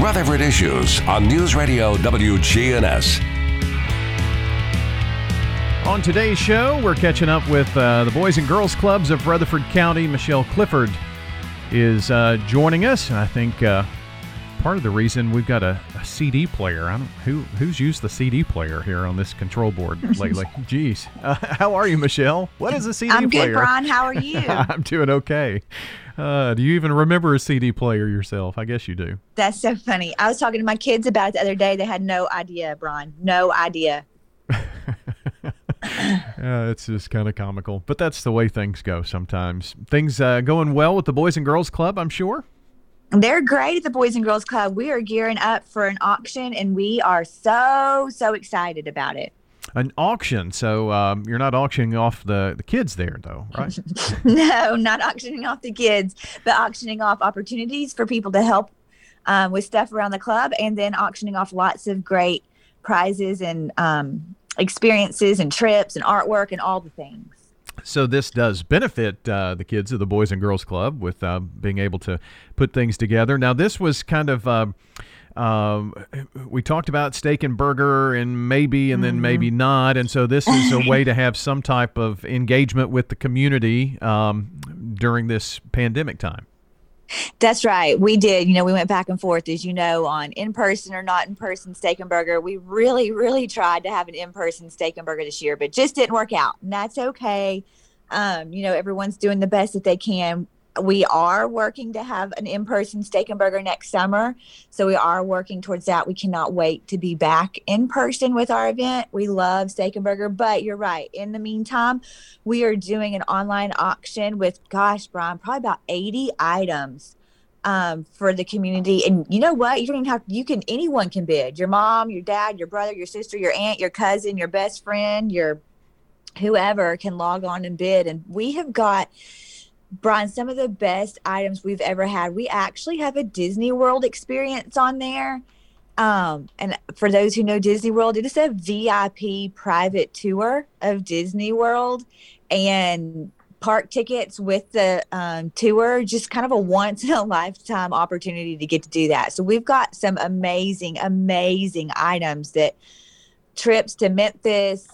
Rutherford Issues on News Radio WGNS. On today's show, we're catching up with the Boys and Girls Clubs of Rutherford County. Michelle Clifford is joining us, and I think part of the reason we've got a CD player. I don't who's used the CD player here on this control board lately. Jeez, how are you, Michelle? What is a CD player? I'm good, Brian. How are you? I'm doing okay. Do you even remember a CD player yourself? I guess you do. That's so funny. I was talking to my kids about it the other day. They had no idea, Brian. No idea. It's just kind of comical, but that's the way things go sometimes. Things going well with the Boys and Girls Club, I'm sure. They're great at the Boys and Girls Club. We are gearing up for an auction, and we are so excited about it. An auction, so you're not auctioning off the kids there, though, right? No, not auctioning off the kids, but auctioning off opportunities for people to help with stuff around the club, and then auctioning off lots of great prizes and experiences and trips and artwork and all the things. So this does benefit the kids of the Boys and Girls Club with being able to put things together. Now, this was kind of, we talked about steak and burger and maybe, and then maybe not. And so this is a way to have some type of engagement with the community during this pandemic time. That's right. We did. You know, we went back and forth, as you know, on in-person or not in-person steak and burger. We really, really tried to have an in-person steak and burger this year, but just didn't work out. And that's okay. You know, everyone's doing the best that they can. We are working to have an in-person steak and burger next summer. So we are working towards that. We cannot wait to be back in person with our event. We love steak and burger, but you're right. In the meantime, we are doing an online auction with, gosh, Brian, probably about 80 items for the community. And you know what? You don't even have to, anyone can bid. Your mom, your dad, your brother, your sister, your aunt, your cousin, your best friend, your whoever can log on and bid. And we have got, Brian, some of the best items we've ever had. We actually have a Disney World experience on there. And for those who know Disney World, it is a VIP private tour of Disney World and park tickets with the tour, just kind of a once-in-a-lifetime opportunity to get to do that. So we've got some amazing, amazing items that trips to Memphis,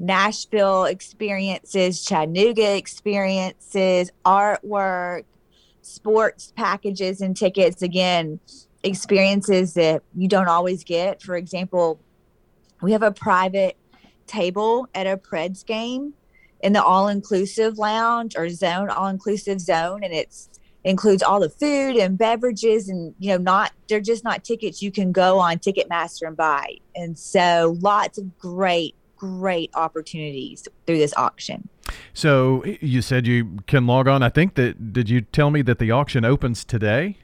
Nashville experiences, Chattanooga experiences, artwork, sports packages and tickets. Again, experiences that you don't always get. For example, we have a private table at a Preds game in the all-inclusive lounge or zone, all-inclusive zone, and it's includes all the food and beverages and, you know, they're just not tickets you can go on Ticketmaster and buy. And so lots of great, great opportunities through this auction. So you said you can log on. I think that, did you tell me that the auction opens today?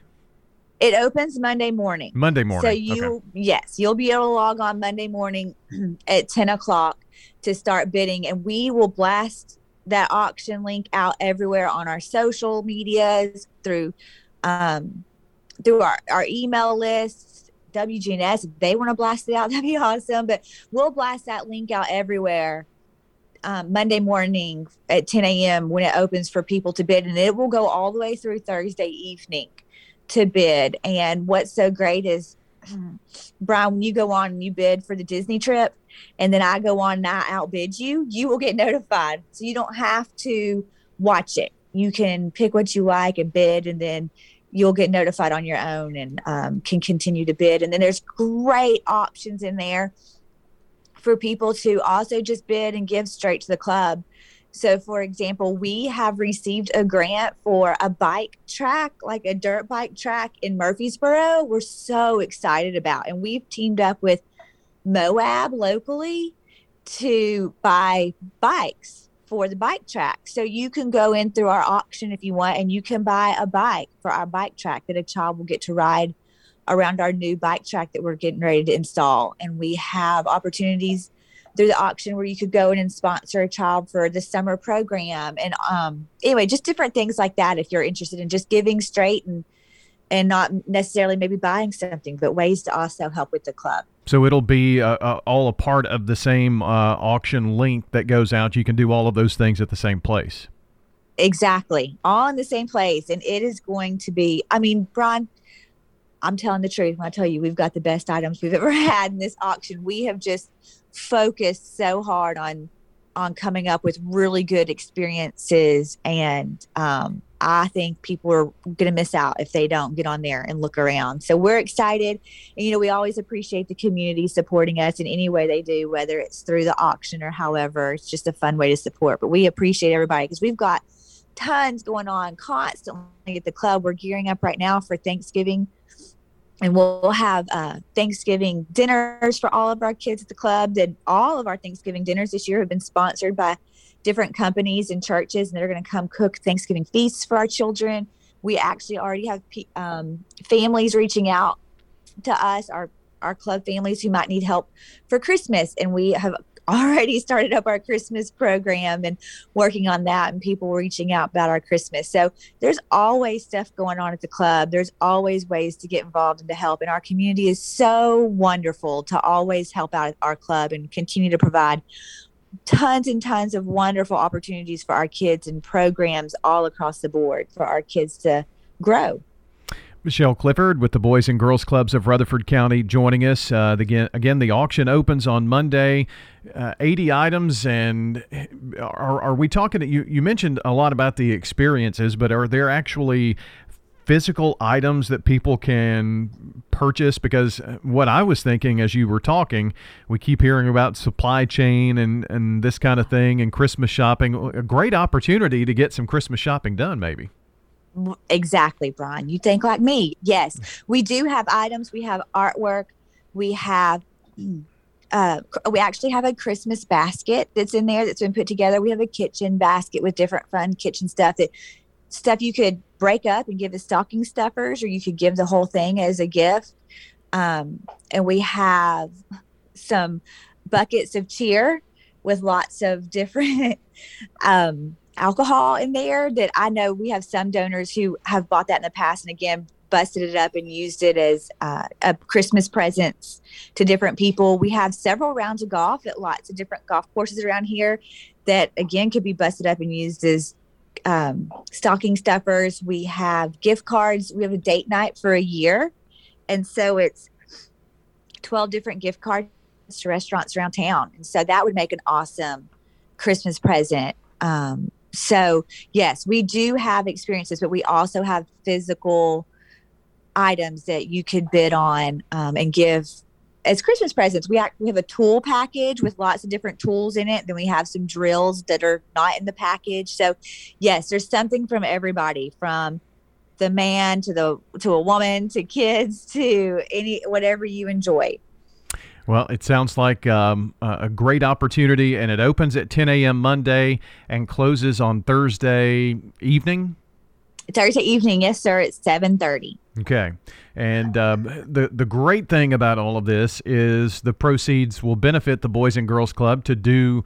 It opens Monday morning. Monday morning. So yes, you'll be able to log on Monday morning at 10 o'clock to start bidding, and we will blast that auction link out everywhere on our social medias, through through our email lists, WGNS. If they want to blast it out, that'd be awesome. But we'll blast that link out everywhere Monday morning at 10 a.m. when it opens for people to bid. And it will go all the way through Thursday evening to bid. And what's so great is, Brian, when you go on and you bid for the Disney trip, and then I go on and I outbid you, you will get notified. So you don't have to watch it. You can pick what you like and bid, and then you'll get notified on your own and can continue to bid. And then there's great options in there for people to also just bid and give straight to the club. So, for example, we have received a grant for a bike track, like a dirt bike track in Murfreesboro. We're so excited about, and we've teamed up with Moab locally to buy bikes for the bike track. So you can go in through our auction if you want, and you can buy a bike for our bike track that a child will get to ride around our new bike track that we're getting ready to install. And we have opportunities through the auction where you could go in and sponsor a child for the summer program. And anyway, just different things like that if you're interested in just giving straight and not necessarily maybe buying something, but ways to also help with the club. So it'll be all a part of the same auction link that goes out. You can do all of those things at the same place. Exactly. All in the same place. And it is going to be, I mean, Brian, I'm telling the truth when I tell you we've got the best items we've ever had in this auction. We have just focused so hard on coming up with really good experiences, and I think people are going to miss out if they don't get on there and look around. So we're excited. And, you know, we always appreciate the community supporting us in any way they do, whether it's through the auction or however. It's just a fun way to support. But we appreciate everybody because we've got tons going on constantly at the club. We're gearing up right now for Thanksgiving. And we'll have Thanksgiving dinners for all of our kids at the club. And all of our Thanksgiving dinners this year have been sponsored by different companies and churches, and they're going to come cook Thanksgiving feasts for our children. We actually already have families reaching out to us, our club families who might need help for Christmas. And we have already started up our Christmas program and working on that, and people reaching out about our Christmas. So there's always stuff going on at the club. There's always ways to get involved and to help. And our community is so wonderful to always help out at our club and continue to provide tons and tons of wonderful opportunities for our kids and programs all across the board for our kids to grow. Michelle Clifford with the Boys and Girls Clubs of Rutherford County joining us. Again, the auction opens on Monday, 80 items. And are we talking, you mentioned a lot about the experiences, but are there actually physical items that people can purchase? Because what I was thinking as you were talking, we keep hearing about supply chain and this kind of thing and Christmas shopping. A great opportunity to get some Christmas shopping done, maybe. Exactly, Brian. You think like me. Yes, we do have items. We have artwork. We have we actually have a Christmas basket that's in there that's been put together. We have a kitchen basket with different fun kitchen stuff you could break up and give the stocking stuffers, or you could give the whole thing as a gift. And we have some buckets of cheer with lots of different alcohol in there that I know we have some donors who have bought that in the past and again busted it up and used it as a Christmas presents to different people. We have several rounds of golf at lots of different golf courses around here that again could be busted up and used as stocking stuffers. We have gift cards. We have a date night for a year, and so it's 12 different gift cards to restaurants around town, and so that would make an awesome Christmas present. So yes, we do have experiences, but we also have physical items that you could bid on and give as Christmas presents. We have a tool package with lots of different tools in it. Then we have some drills that are not in the package. So yes, there's something from everybody, from the man to a woman, to kids, to whatever you enjoy. Well, it sounds like a great opportunity, and it opens at 10 a.m. Monday and closes on Thursday evening? Thursday evening, yes, sir, at 7:30. Okay. And the great thing about all of this is the proceeds will benefit the Boys and Girls Club to do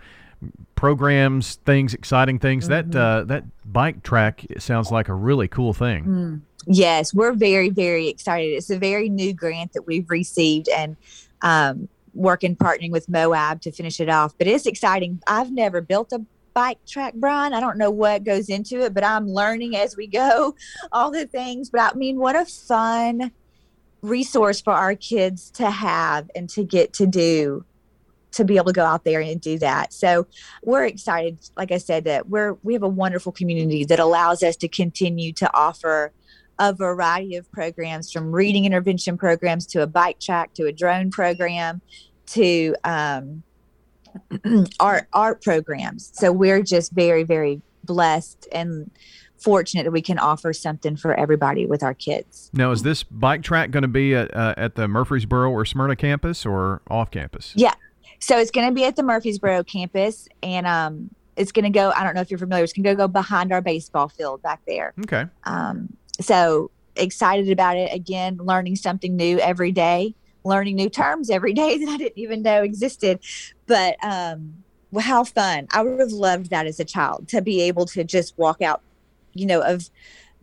programs, things, exciting things. Mm-hmm. That bike track sounds like a really cool thing. Mm. Yes, we're very, very excited. It's a very new grant that we've received, and partnering with Moab to finish it off. But it's exciting. I've never built a bike track, Brian. I don't know what goes into it, but I'm learning as we go, all the things. But I mean, what a fun resource for our kids to have and to get to do, to be able to go out there and do that. So we're excited, like I said, that we have a wonderful community that allows us to continue to offer a variety of programs, from reading intervention programs to a bike track to a drone program to art programs. So we're just very, very blessed and fortunate that we can offer something for everybody with our kids. Now, is this bike track going to be at the Murfreesboro or Smyrna campus or off campus? Yeah. So it's going to be at the Murfreesboro campus, and it's going to go, I don't know if you're familiar, it's going to go behind our baseball field back there. Okay. So excited about it. Again, learning something new every day, learning new terms every day that I didn't even know existed. But how fun. I would have loved that as a child, to be able to just walk out, you know, of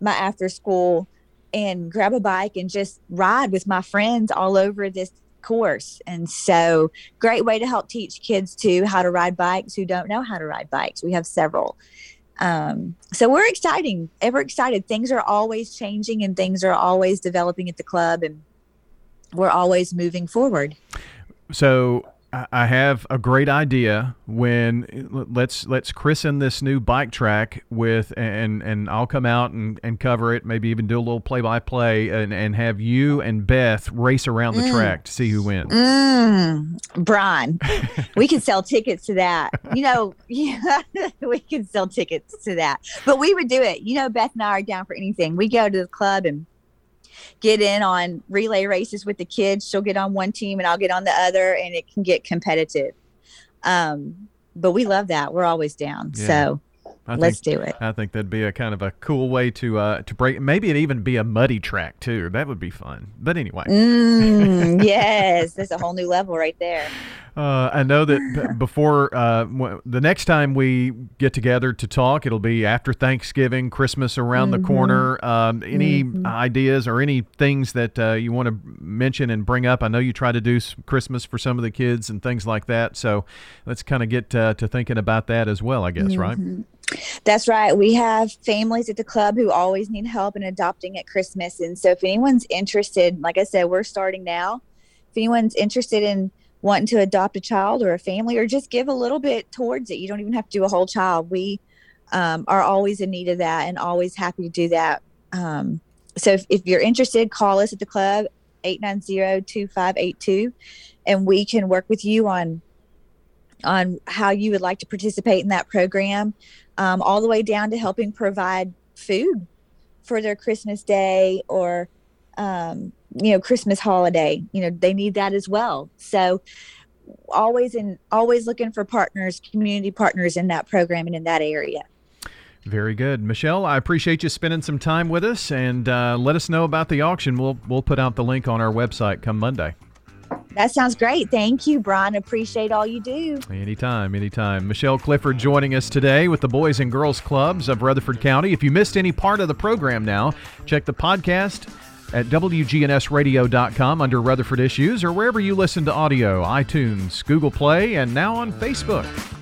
my after school and grab a bike and just ride with my friends all over this course. And so great way to help teach kids too how to ride bikes who don't know how to ride bikes. We have several So we're ever excited. Things are always changing and things are always developing at the club, and we're always moving forward. So I have a great idea. When let's christen this new bike track with, and I'll come out and cover it, maybe even do a little play-by-play, and have you and Beth race around the track to see who wins. Brian, we can sell tickets to that. We can sell tickets to that. But we would do it. Beth and I are down for anything. We go to the club and get in on relay races with the kids. She'll get on one team and I'll get on the other, and it can get competitive. But we love that. We're always down. Yeah. So let's do it. I think that'd be a kind of a cool way to break. Maybe it'd even be a muddy track too. That would be fun. But anyway. Yes. That's a whole new level right there. I know that before the next time we get together to talk, it'll be after Thanksgiving, Christmas around the corner. Any ideas or any things that you want to mention and bring up? I know you try to do Christmas for some of the kids and things like that. So let's kind of get to thinking about that as well, I guess, right? That's right. We have families at the club who always need help in adopting at Christmas. And so if anyone's interested, like I said, we're starting now. If anyone's interested in wanting to adopt a child or a family, or just give a little bit towards it, you don't even have to do a whole child. We are always in need of that and always happy to do that. So if you're interested, call us at the club, 890-2582, and we can work with you on how you would like to participate in that program, all the way down to helping provide food for their Christmas day or Christmas holiday. They need that as well. So always looking for partners, community partners in that program and in that area. Very good. Michelle, I appreciate you spending some time with us, and let us know about the auction. We'll put out the link on our website come Monday. That sounds great. Thank you, Brian. Appreciate all you do. Anytime. Michelle Clifford joining us today with the Boys and Girls Clubs of Rutherford County. If you missed any part of the program now, check the podcast at WGNSradio.com under Rutherford Issues, or wherever you listen to audio, iTunes, Google Play, and now on Facebook.